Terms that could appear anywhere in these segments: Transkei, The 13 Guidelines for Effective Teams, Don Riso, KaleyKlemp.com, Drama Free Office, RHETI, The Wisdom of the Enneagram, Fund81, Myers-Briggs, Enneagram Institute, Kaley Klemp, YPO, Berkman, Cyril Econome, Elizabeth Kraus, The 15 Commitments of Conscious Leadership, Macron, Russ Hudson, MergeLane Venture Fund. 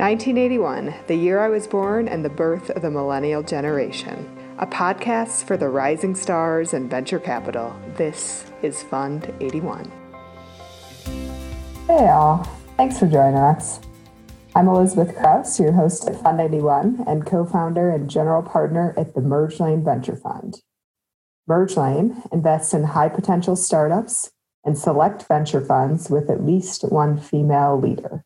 1981, the year I was born and the birth of the millennial generation. A podcast for the rising stars and venture capital. This is Fund 81. Hey all, thanks for joining us. I'm Elizabeth Kraus, your host at Fund 81 and co-founder and general partner at the MergeLane Venture Fund. MergeLane invests in high-potential startups and select venture funds with at least one female leader.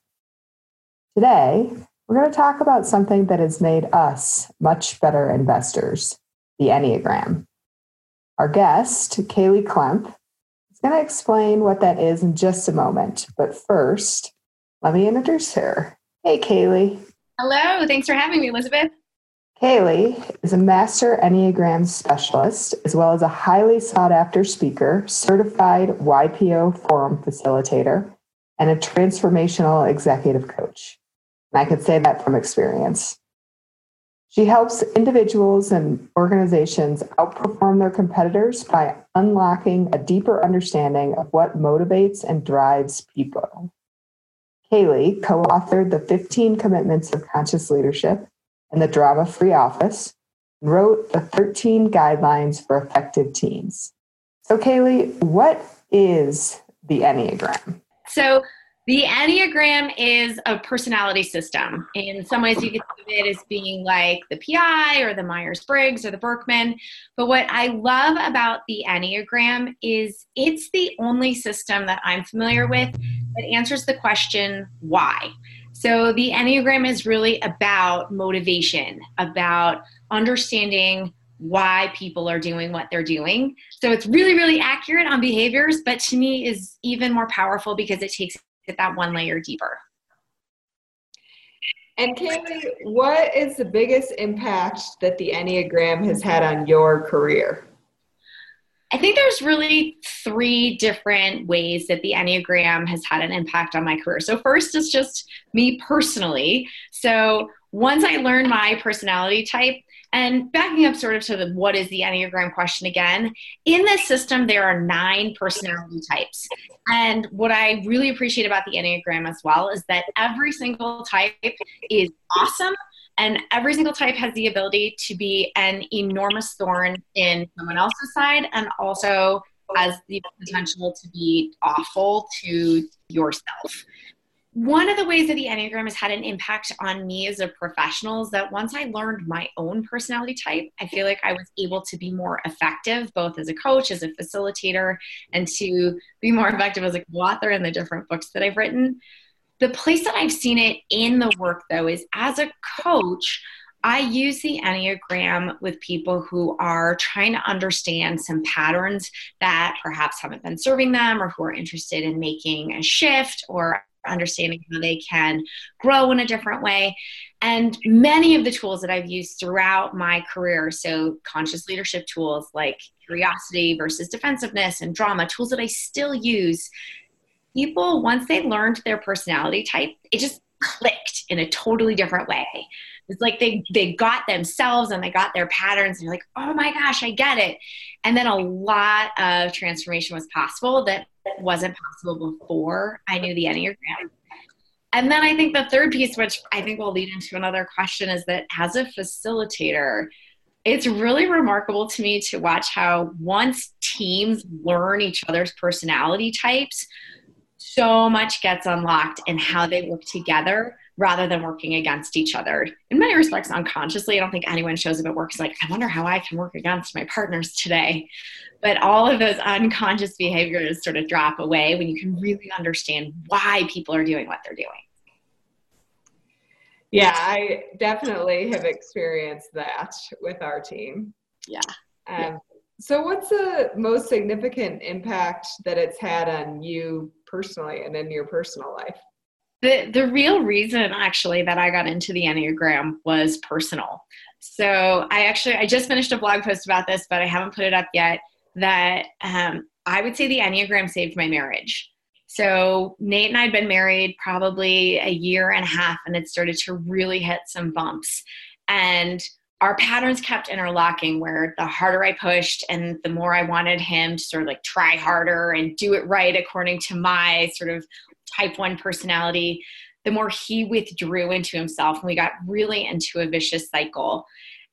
Today, we're going to talk about something that has made us much better investors, the Enneagram. Our guest, Kaley Klemp, is going to explain what that is in just a moment. But first, let me introduce her. Hey, Kaley. Hello. Thanks for having me, Elizabeth. Kaley is a master Enneagram specialist, as well as a highly sought-after speaker, certified YPO forum facilitator, and a transformational executive coach. And I can say that from experience. She helps individuals and organizations outperform their competitors by unlocking a deeper understanding of what motivates and drives people. Kaley co-authored The 15 Commitments of Conscious Leadership and the Drama Free Office, and wrote The 13 Guidelines for Effective Teams. So Kaley, what is the Enneagram? So the Enneagram is a personality system. In some ways, you could think of it as being like the PI or the Myers-Briggs or the Berkman. But what I love about the Enneagram is it's the only system that I'm familiar with that answers the question, why? So the Enneagram is really about motivation, about understanding why people are doing what they're doing. So it's really, really accurate on behaviors, but to me is even more powerful because it takes it that one layer deeper. And Kaley, what is the biggest impact that the Enneagram has had on your career? I think there's really three different ways that the Enneagram has had an impact on my career. So first is just me personally. So once I learned my personality type, and backing up sort of to the what is the Enneagram question again, in this system, there are 9 personality types. And what I really appreciate about the Enneagram as well is that every single type is awesome. And every single type has the ability to be an enormous thorn in someone else's side and also has the potential to be awful to yourself. One of the ways that the Enneagram has had an impact on me as a professional is that once I learned my own personality type, I feel like I was able to be more effective, both as a coach, as a facilitator, and to be more effective as a co-author in the different books that I've written. The place that I've seen it in the work, though, is as a coach, I use the Enneagram with people who are trying to understand some patterns that perhaps haven't been serving them or who are interested in making a shift or understanding how they can grow in a different way. And many of the tools that I've used throughout my career, so conscious leadership tools like curiosity versus defensiveness and drama, tools that I still use, people, once they learned their personality type, it just clicked in a totally different way. It's like they got themselves and they got their patterns and you're like, oh my gosh, I get it. And then a lot of transformation was possible that wasn't possible before I knew the Enneagram. And then I think the third piece, which I think will lead into another question, is that as a facilitator, it's really remarkable to me to watch how once teams learn each other's personality types, so much gets unlocked in how they work together rather than working against each other. In many respects, unconsciously, I don't think anyone shows up at work. It's like, I wonder how I can work against my partners today. But all of those unconscious behaviors sort of drop away when you can really understand why people are doing what they're doing. Yeah, I definitely have experienced that with our team. Yeah. So what's the most significant impact that it's had on you personally and in your personal life? The real reason actually that I got into the Enneagram was personal. So I just finished a blog post about this, but I haven't put it up yet, that I would say the Enneagram saved my marriage. So Nate and I had been married probably a year and a half and it started to really hit some bumps. And our patterns kept interlocking where the harder I pushed and the more I wanted him to sort of like try harder and do it right according to my sort of type 1 personality, the more he withdrew into himself, and we got really into a vicious cycle.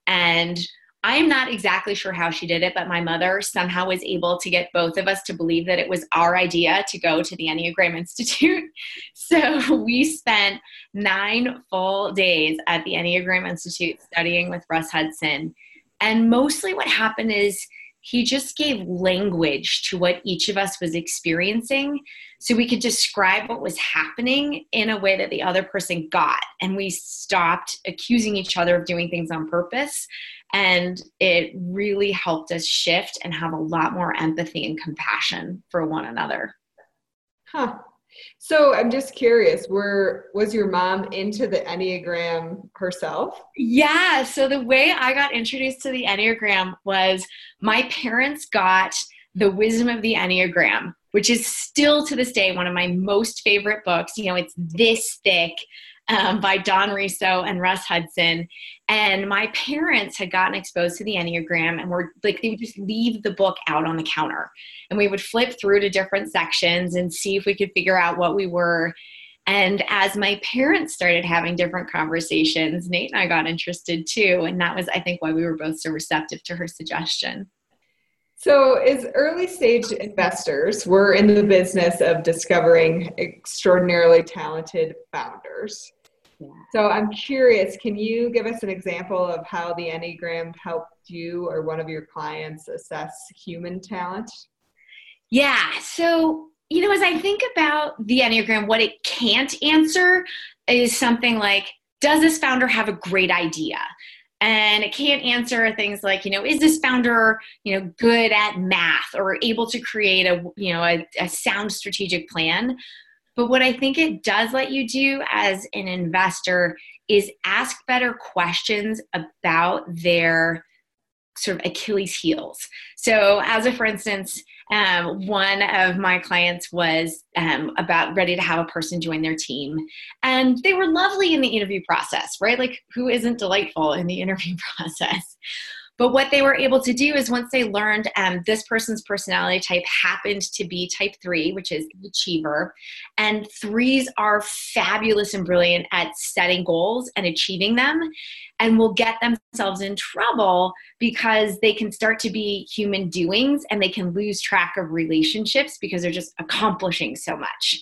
And I'm not exactly sure how she did it, but my mother somehow was able to get both of us to believe that it was our idea to go to the Enneagram Institute. So we spent 9 full days at the Enneagram Institute studying with Russ Hudson. And mostly what happened is he just gave language to what each of us was experiencing, so we could describe what was happening in a way that the other person got. And we stopped accusing each other of doing things on purpose. And it really helped us shift and have a lot more empathy and compassion for one another. Huh. So I'm just curious, was your mom into the Enneagram herself? Yeah. So the way I got introduced to the Enneagram was my parents got The Wisdom of the Enneagram, which is still to this day one of my most favorite books. You know, it's this thick, by Don Riso and Russ Hudson. And my parents had gotten exposed to the Enneagram, and were like, they would just leave the book out on the counter, and we would flip through to different sections and see if we could figure out what we were. And as my parents started having different conversations, Nate and I got interested too. And that was, I think, why we were both so receptive to her suggestion. So as early stage investors, we're in the business of discovering extraordinarily talented founders. Yeah. So I'm curious, can you give us an example of how the Enneagram helped you or one of your clients assess human talent? Yeah. So, you know, as I think about the Enneagram, what it can't answer is something like, does this founder have a great idea? And it can't answer things like, you know, is this founder, you know, good at math or able to create a, you know, a sound strategic plan? But what I think it does let you do as an investor is ask better questions about their sort of Achilles heels. So as a, for instance, one of my clients was about ready to have a person join their team. And they were lovely in the interview process, right? Like, who isn't delightful in the interview process? But what they were able to do is once they learned this person's personality type happened to be type 3, which is the achiever, and 3s are fabulous and brilliant at setting goals and achieving them, and will get themselves in trouble because they can start to be human doings and they can lose track of relationships because they're just accomplishing so much.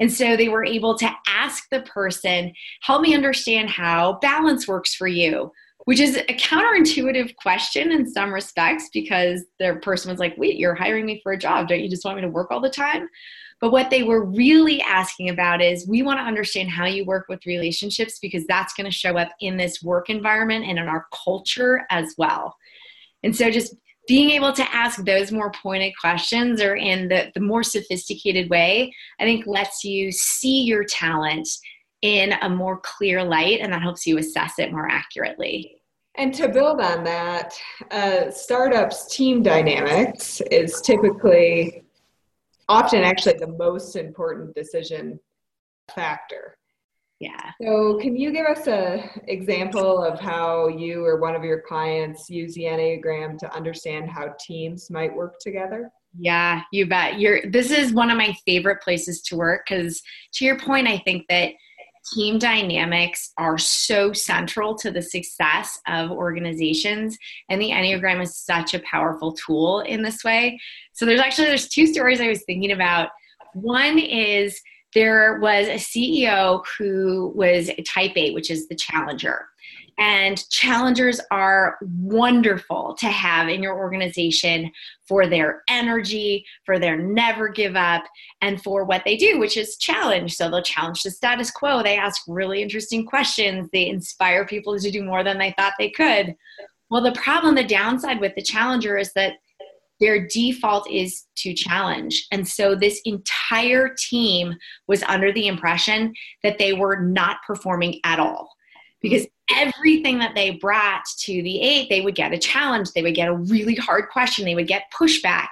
And so they were able to ask the person, help me understand how balance works for you, which is a counterintuitive question in some respects because the person was like, wait, you're hiring me for a job. Don't you just want me to work all the time? But what they were really asking about is, we want to understand how you work with relationships because that's going to show up in this work environment and in our culture as well. And so just being able to ask those more pointed questions or in the more sophisticated way, I think lets you see your talent in a more clear light, and that helps you assess it more accurately. And to build on that, startups' team dynamics is typically, often actually the most important decision factor. Yeah. So can you give us an example of how you or one of your clients use the Enneagram to understand how teams might work together? Yeah, you bet. This is one of my favorite places to work because, to your point, I think that team dynamics are so central to the success of organizations, and the Enneagram is such a powerful tool in this way. So there's 2 stories I was thinking about. One is there was a CEO who was a type 8, which is the challenger. And challengers are wonderful to have in your organization for their energy, for their never give up, and for what they do, which is challenge. So they'll challenge the status quo. They ask really interesting questions. They inspire people to do more than they thought they could. Well, the downside with the challenger is that their default is to challenge. And so this entire team was under the impression that they were not performing at all, because everything that they brought to the 8, they would get a challenge. They would get a really hard question. They would get pushback.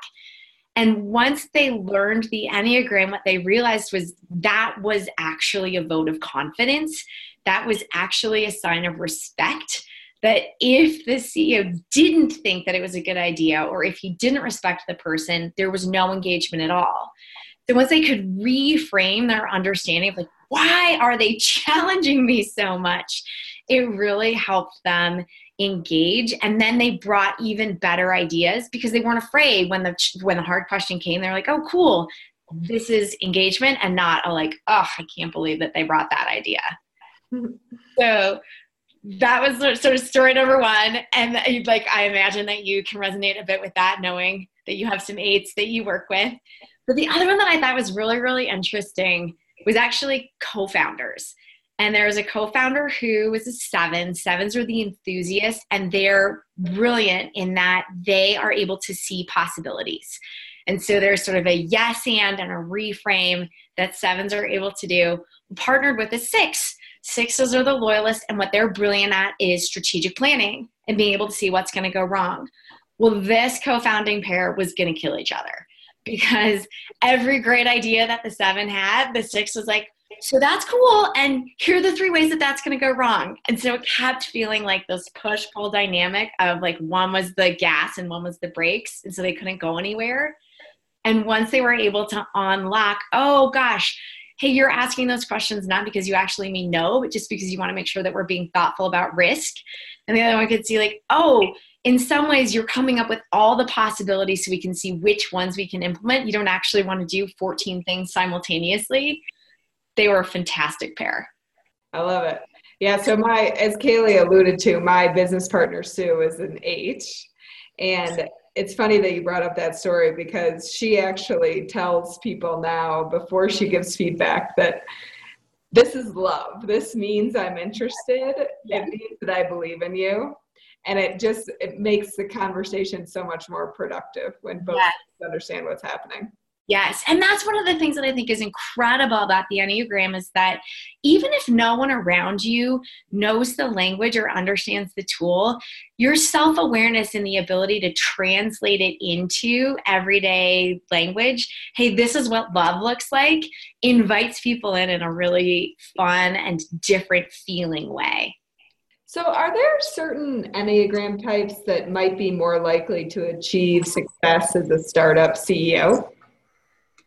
And once they learned the Enneagram, what they realized was that was actually a vote of confidence. That was actually a sign of respect, that if the CEO didn't think that it was a good idea, or if he didn't respect the person, there was no engagement at all. So once they could reframe their understanding of like, why are they challenging me so much? It really helped them engage. And then they brought even better ideas because they weren't afraid when the hard question came. They're like, oh, cool. This is engagement, and not a like, oh, I can't believe that they brought that idea. So that was sort of story number one. And like, I imagine that you can resonate a bit with that, knowing that you have some eights that you work with. But the other one that I thought was really, really interesting was actually co-founders. And there was a co-founder who was a seven. Sevens are the enthusiasts, and they're brilliant in that they are able to see possibilities. And so there's sort of a yes and a reframe that sevens are able to do, partnered with a six. Sixes are the loyalists, and what they're brilliant at is strategic planning and being able to see what's going to go wrong. Well, this co-founding pair was going to kill each other because every great idea that the seven had, the six was like, so that's cool, and here are the three ways that that's going to go wrong. And so it kept feeling like this push-pull dynamic of like one was the gas and one was the brakes, and so they couldn't go anywhere. And once they were able to unlock, oh gosh, hey, you're asking those questions not because you actually mean no, but just because you want to make sure that we're being thoughtful about risk. And the other one could see like, oh, in some ways you're coming up with all the possibilities so we can see which ones we can implement. You don't actually want to do 14 things simultaneously. They were a fantastic pair. I love it. Yeah. So as Kaley alluded to, my business partner, Sue, is an H. And it's funny that you brought up that story because she actually tells people now before she gives feedback that this is love. This means I'm interested. Yeah. It means that I believe in you. And it makes the conversation so much more productive when both understand what's happening. Yes. And that's one of the things that I think is incredible about the Enneagram is that even if no one around you knows the language or understands the tool, your self-awareness and the ability to translate it into everyday language, hey, this is what love looks like, invites people in a really fun and different feeling way. So are there certain Enneagram types that might be more likely to achieve success as a startup CEO?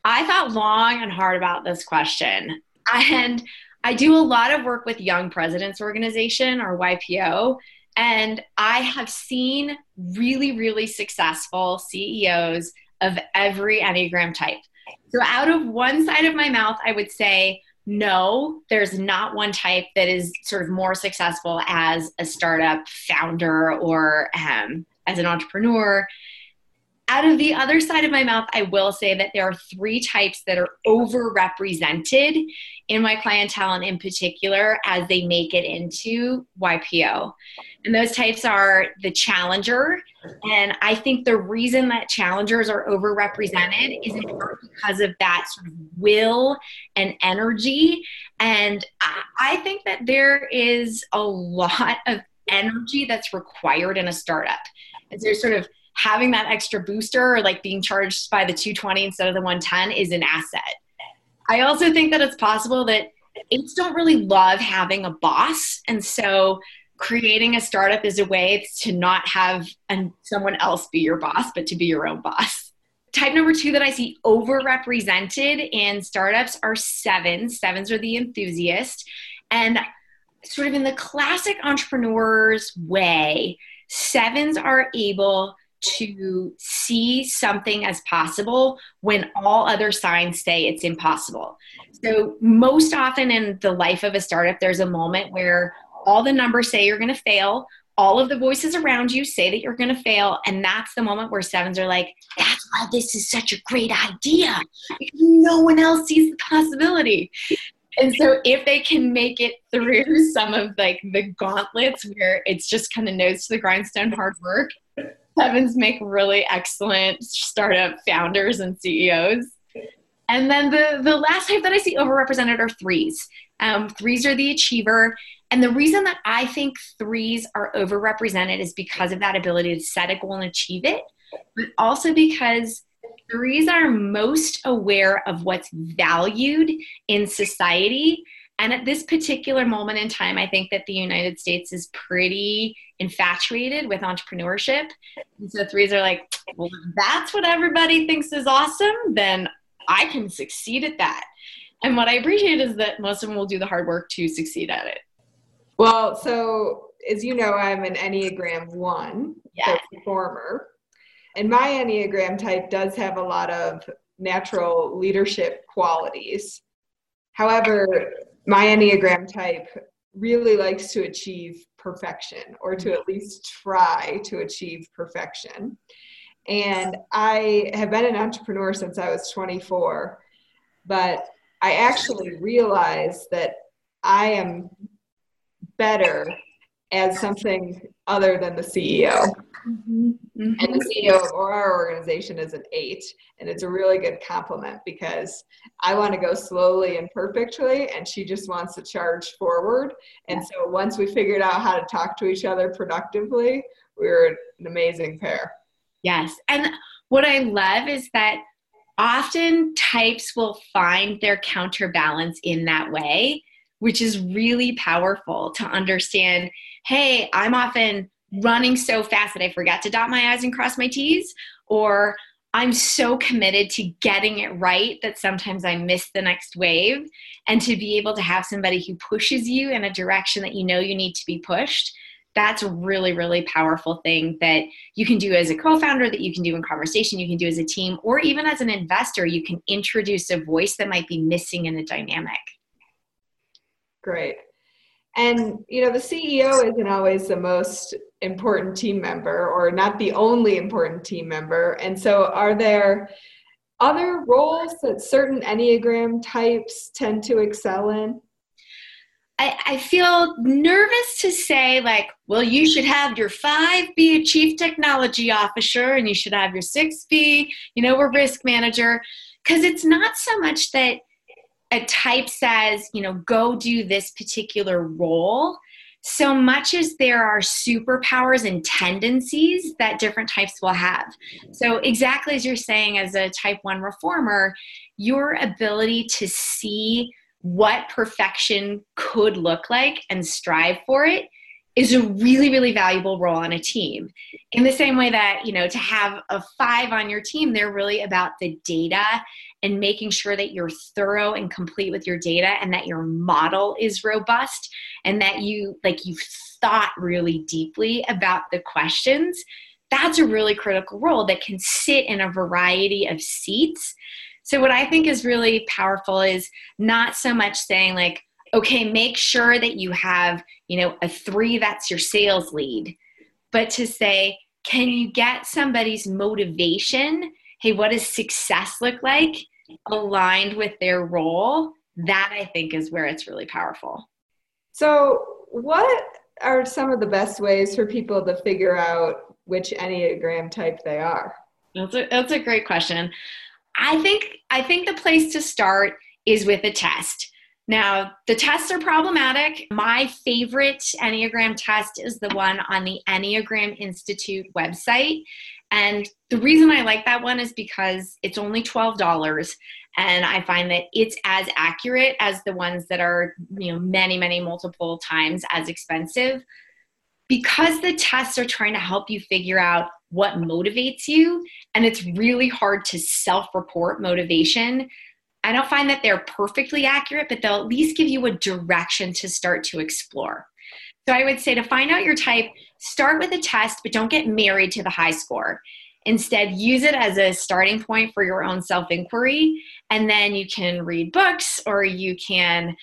I thought long and hard about this question, and I do a lot of work with Young Presidents Organization, or YPO, and I have seen really, really successful CEOs of every Enneagram type. So out of one side of my mouth, I would say, no, there's not one type that is sort of more successful as a startup founder or as an entrepreneur. Out of the other side of my mouth, I will say that there are three types that are overrepresented in my clientele, and in particular as they make it into YPO. And those types are the challenger. And I think the reason that challengers are overrepresented is in part because of that sort of will and energy. And I think that there is a lot of energy that's required in a startup. And so sort of having that extra booster or like being charged by the 220 instead of the 110 is an asset. I also think that it's possible that eights don't really love having a boss. And so creating a startup is a way to not have someone else be your boss, but to be your own boss. Type number two that I see overrepresented in startups are sevens. Sevens are the enthusiast. And sort of in the classic entrepreneur's way, sevens are able to see something as possible when all other signs say it's impossible. So most often in the life of a startup, there's a moment where all the numbers say you're going to fail. All of the voices around you say that you're going to fail. And that's the moment where sevens are like, that's why this is such a great idea. No one else sees the possibility. And so if they can make it through some of like the gauntlets where it's just kind of nose to the grindstone hard work, sevens make really excellent startup founders and CEOs. And then the last type that I see overrepresented are threes. Threes are the achiever. And the reason that I think threes are overrepresented is because of that ability to set a goal and achieve it, but also because threes are most aware of what's valued in society. And at this particular moment in time, I think that the United States is pretty infatuated with entrepreneurship. And so threes are like, well, if that's what everybody thinks is awesome, then I can succeed at that. And what I appreciate is that most of them will do the hard work to succeed at it. Well, so as you know, I'm an Enneagram 1, yeah, performer. And my Enneagram type does have a lot of natural leadership qualities. However, my Enneagram type really likes to achieve perfection, or to at least try to achieve perfection. And I have been an entrepreneur since I was 24, but I actually realized that I am better as something other than the CEO. Mm-hmm. Mm-hmm. And the CEO of our organization is an 8, and it's a really good compliment, because I want to go slowly and perfectly, and she just wants to charge forward. And so once we figured out how to talk to each other productively, we were an amazing pair. Yes. And what I love is that often types will find their counterbalance in that way, which is really powerful to understand, hey, I'm often running so fast that I forgot to dot my I's and cross my T's, or I'm so committed to getting it right that sometimes I miss the next wave. And to be able to have somebody who pushes you in a direction that you know you need to be pushed, that's a really, really powerful thing that you can do as a co-founder, that you can do in conversation, you can do as a team, or even as an investor, you can introduce a voice that might be missing in the dynamic. Great. And, you know, the CEO isn't always the most important team member, or not the only important team member. And so are there other roles that certain Enneagram types tend to excel in? I feel nervous to say, like, well, you should have your 5 be a chief technology officer, and you should have your 6 be, you know, a risk manager, because it's not so much that a type says, you know, go do this particular role, so much as there are superpowers and tendencies that different types will have. So exactly as you're saying, as a type 1 reformer, your ability to see what perfection could look like and strive for it is a really, really valuable role on a team. In the same way that, you know, to have a 5 on your team, they're really about the data and making sure that you're thorough and complete with your data, and that your model is robust, and that you, like, you've thought really deeply about the questions. That's a really critical role that can sit in a variety of seats. So what I think is really powerful is not so much saying, like, okay, make sure that you have, you know, a 3 that's your sales lead, but to say, can you get somebody's motivation? Hey, what does success look like aligned with their role? That, I think, is where it's really powerful. So what are some of the best ways for people to figure out which Enneagram type they are? That's a great question. I think the place to start is with a test. Now, the tests are problematic. My favorite Enneagram test is the one on the Enneagram Institute website. And the reason I like that one is because it's only $12. And I find that it's as accurate as the ones that are, you know, many, many multiple times as expensive. Because the tests are trying to help you figure out what motivates you, and it's really hard to self-report motivation. I don't find that they're perfectly accurate, but they'll at least give you a direction to start to explore. So I would say to find out your type, start with a test, but don't get married to the high score. Instead, use it as a starting point for your own self-inquiry, and then you can read books, or you can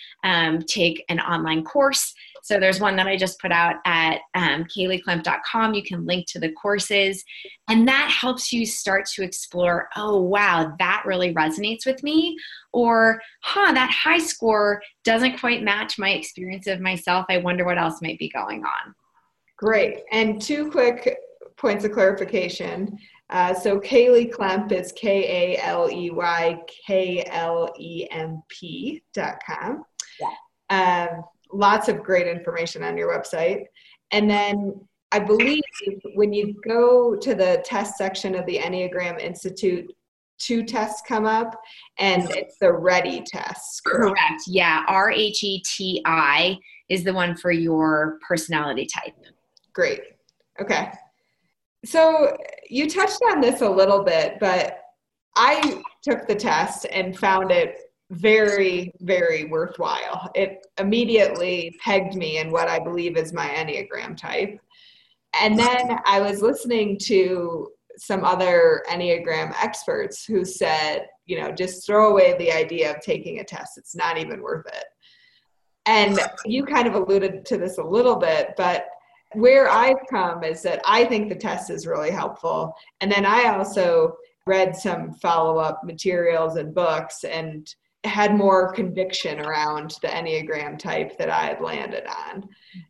take an online course. So there's one that I just put out at KaleyKlemp.com. You can link to the courses, and that helps you start to explore, oh, wow, that really resonates with me, or, huh, that high score doesn't quite match my experience of myself. I wonder what else might be going on. Great. And 2 quick points of clarification. So Kaley Klemp is KaleyKlemp.com. Yeah. Lots of great information on your website. And then I believe when you go to the test section of the Enneagram Institute, 2 tests come up, and it's the RHETI test. Correct. Yeah. RHETI is the one for your personality type. Great. Okay. So you touched on this a little bit, but I took the test and found it very, very worthwhile. It immediately pegged me in what I believe is my Enneagram type. And then I was listening to some other Enneagram experts who said, you know, just throw away the idea of taking a test. It's not even worth it. And you kind of alluded to this a little bit, but where I've come is that I think the test is really helpful. And then I also read some follow-up materials and books and had more conviction around the Enneagram type that I had landed on.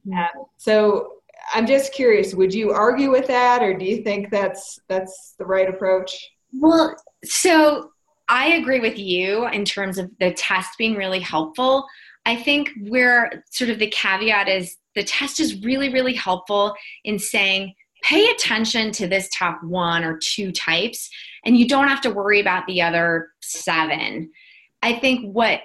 Mm-hmm. So I'm just curious, would you argue with that, or do you think that's the right approach? Well, so I agree with you in terms of the test being really helpful. I think where sort of the caveat is, the test is really, really helpful in saying, pay attention to this top one or two types, and you don't have to worry about the other seven. I think where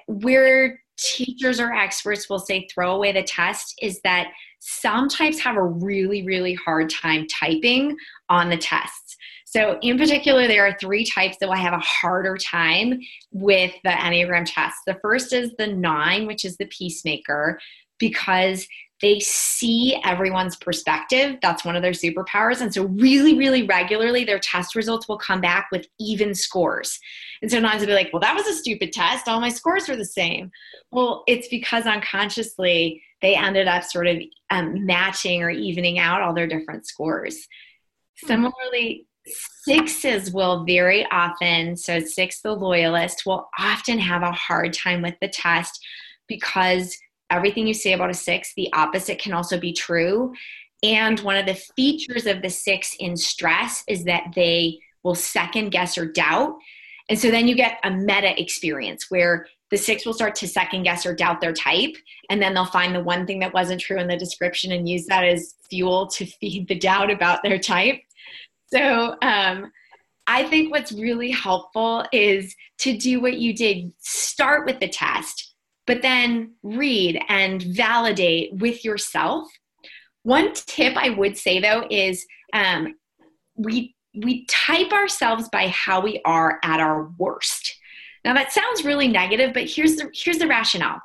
teachers or experts will say throw away the test is that some types have a really, really hard time typing on the tests. So in particular, there are three types that will have a harder time with the Enneagram test. The first is the 9, which is the peacemaker, because they see everyone's perspective. That's one of their superpowers. And so really, really regularly, their test results will come back with even scores. And so nines will be like, well, that was a stupid test. All my scores were the same. Well, it's because unconsciously, they ended up sort of matching or evening out all their different scores. Similarly, 6s will very often, so 6, the loyalist, will often have a hard time with the test because everything you say about a 6, the opposite can also be true. And one of the features of the 6 in stress is that they will second guess or doubt. And so then you get a meta experience where the 6 will start to second guess or doubt their type. And then they'll find the one thing that wasn't true in the description and use that as fuel to feed the doubt about their type. So I think what's really helpful is to do what you did. Start with the test, but then read and validate with yourself. One tip I would say, though, is we type ourselves by how we are at our worst. Now, that sounds really negative, but here's the rationale.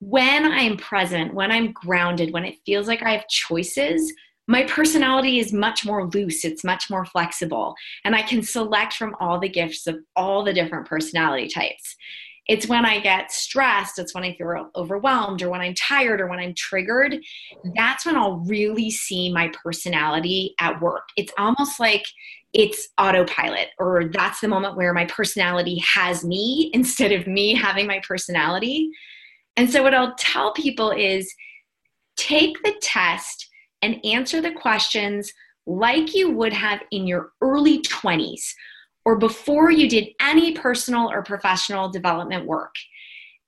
When I'm present, when I'm grounded, when it feels like I have choices, my personality is much more loose. It's much more flexible. And I can select from all the gifts of all the different personality types. It's when I get stressed, it's when I feel overwhelmed, or when I'm tired, or when I'm triggered, that's when I'll really see my personality at work. It's almost like it's autopilot, or that's the moment where my personality has me instead of me having my personality. And so what I'll tell people is take the test and answer the questions like you would have in your early 20s, or before you did any personal or professional development work.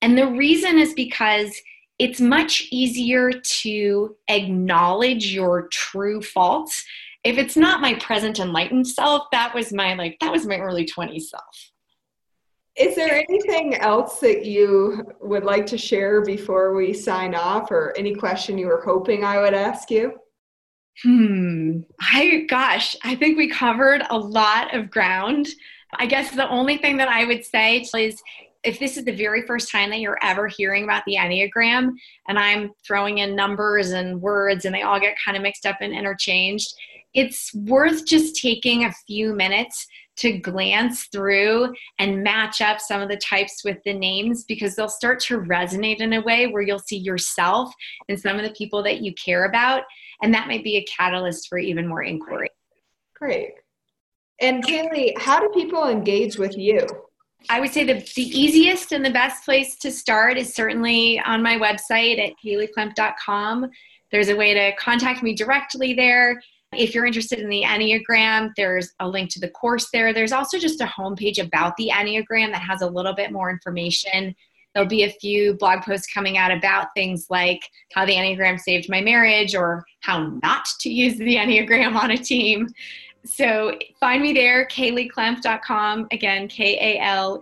And the reason is because it's much easier to acknowledge your true faults. If it's not my present enlightened self, that was my early 20s self. Is there anything else that you would like to share before we sign off, or any question you were hoping I would ask you? I think we covered a lot of ground. I guess the only thing that I would say is, if this is the very first time that you're ever hearing about the Enneagram, and I'm throwing in numbers and words and they all get kind of mixed up and interchanged, it's worth just taking a few minutes to glance through and match up some of the types with the names, because they'll start to resonate in a way where you'll see yourself and some of the people that you care about. And that might be a catalyst for even more inquiry. Great. And Kaley, how do people engage with you? I would say the easiest and the best place to start is certainly on my website at KaleyKlemp.com. There's a way to contact me directly there. If you're interested in the Enneagram, there's a link to the course there. There's also just a homepage about the Enneagram that has a little bit more information. There'll be a few blog posts coming out about things like how the Enneagram saved my marriage, or how not to use the Enneagram on a team. So find me there, KaleyKlemp.com. Again, KaleyKlemp.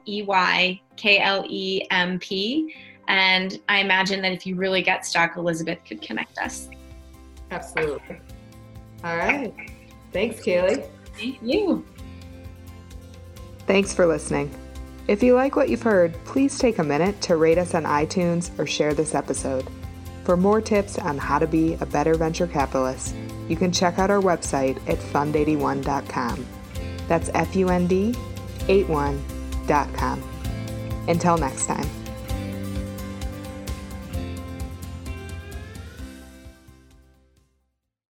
And I imagine that if you really get stuck, Elizabeth could connect us. Absolutely. All right. Thanks, Kaley. Thank you. Thanks for listening. If you like what you've heard, please take a minute to rate us on iTunes or share this episode. For more tips on how to be a better venture capitalist, you can check out our website at fund81.com. That's FUND81.com. Until next time.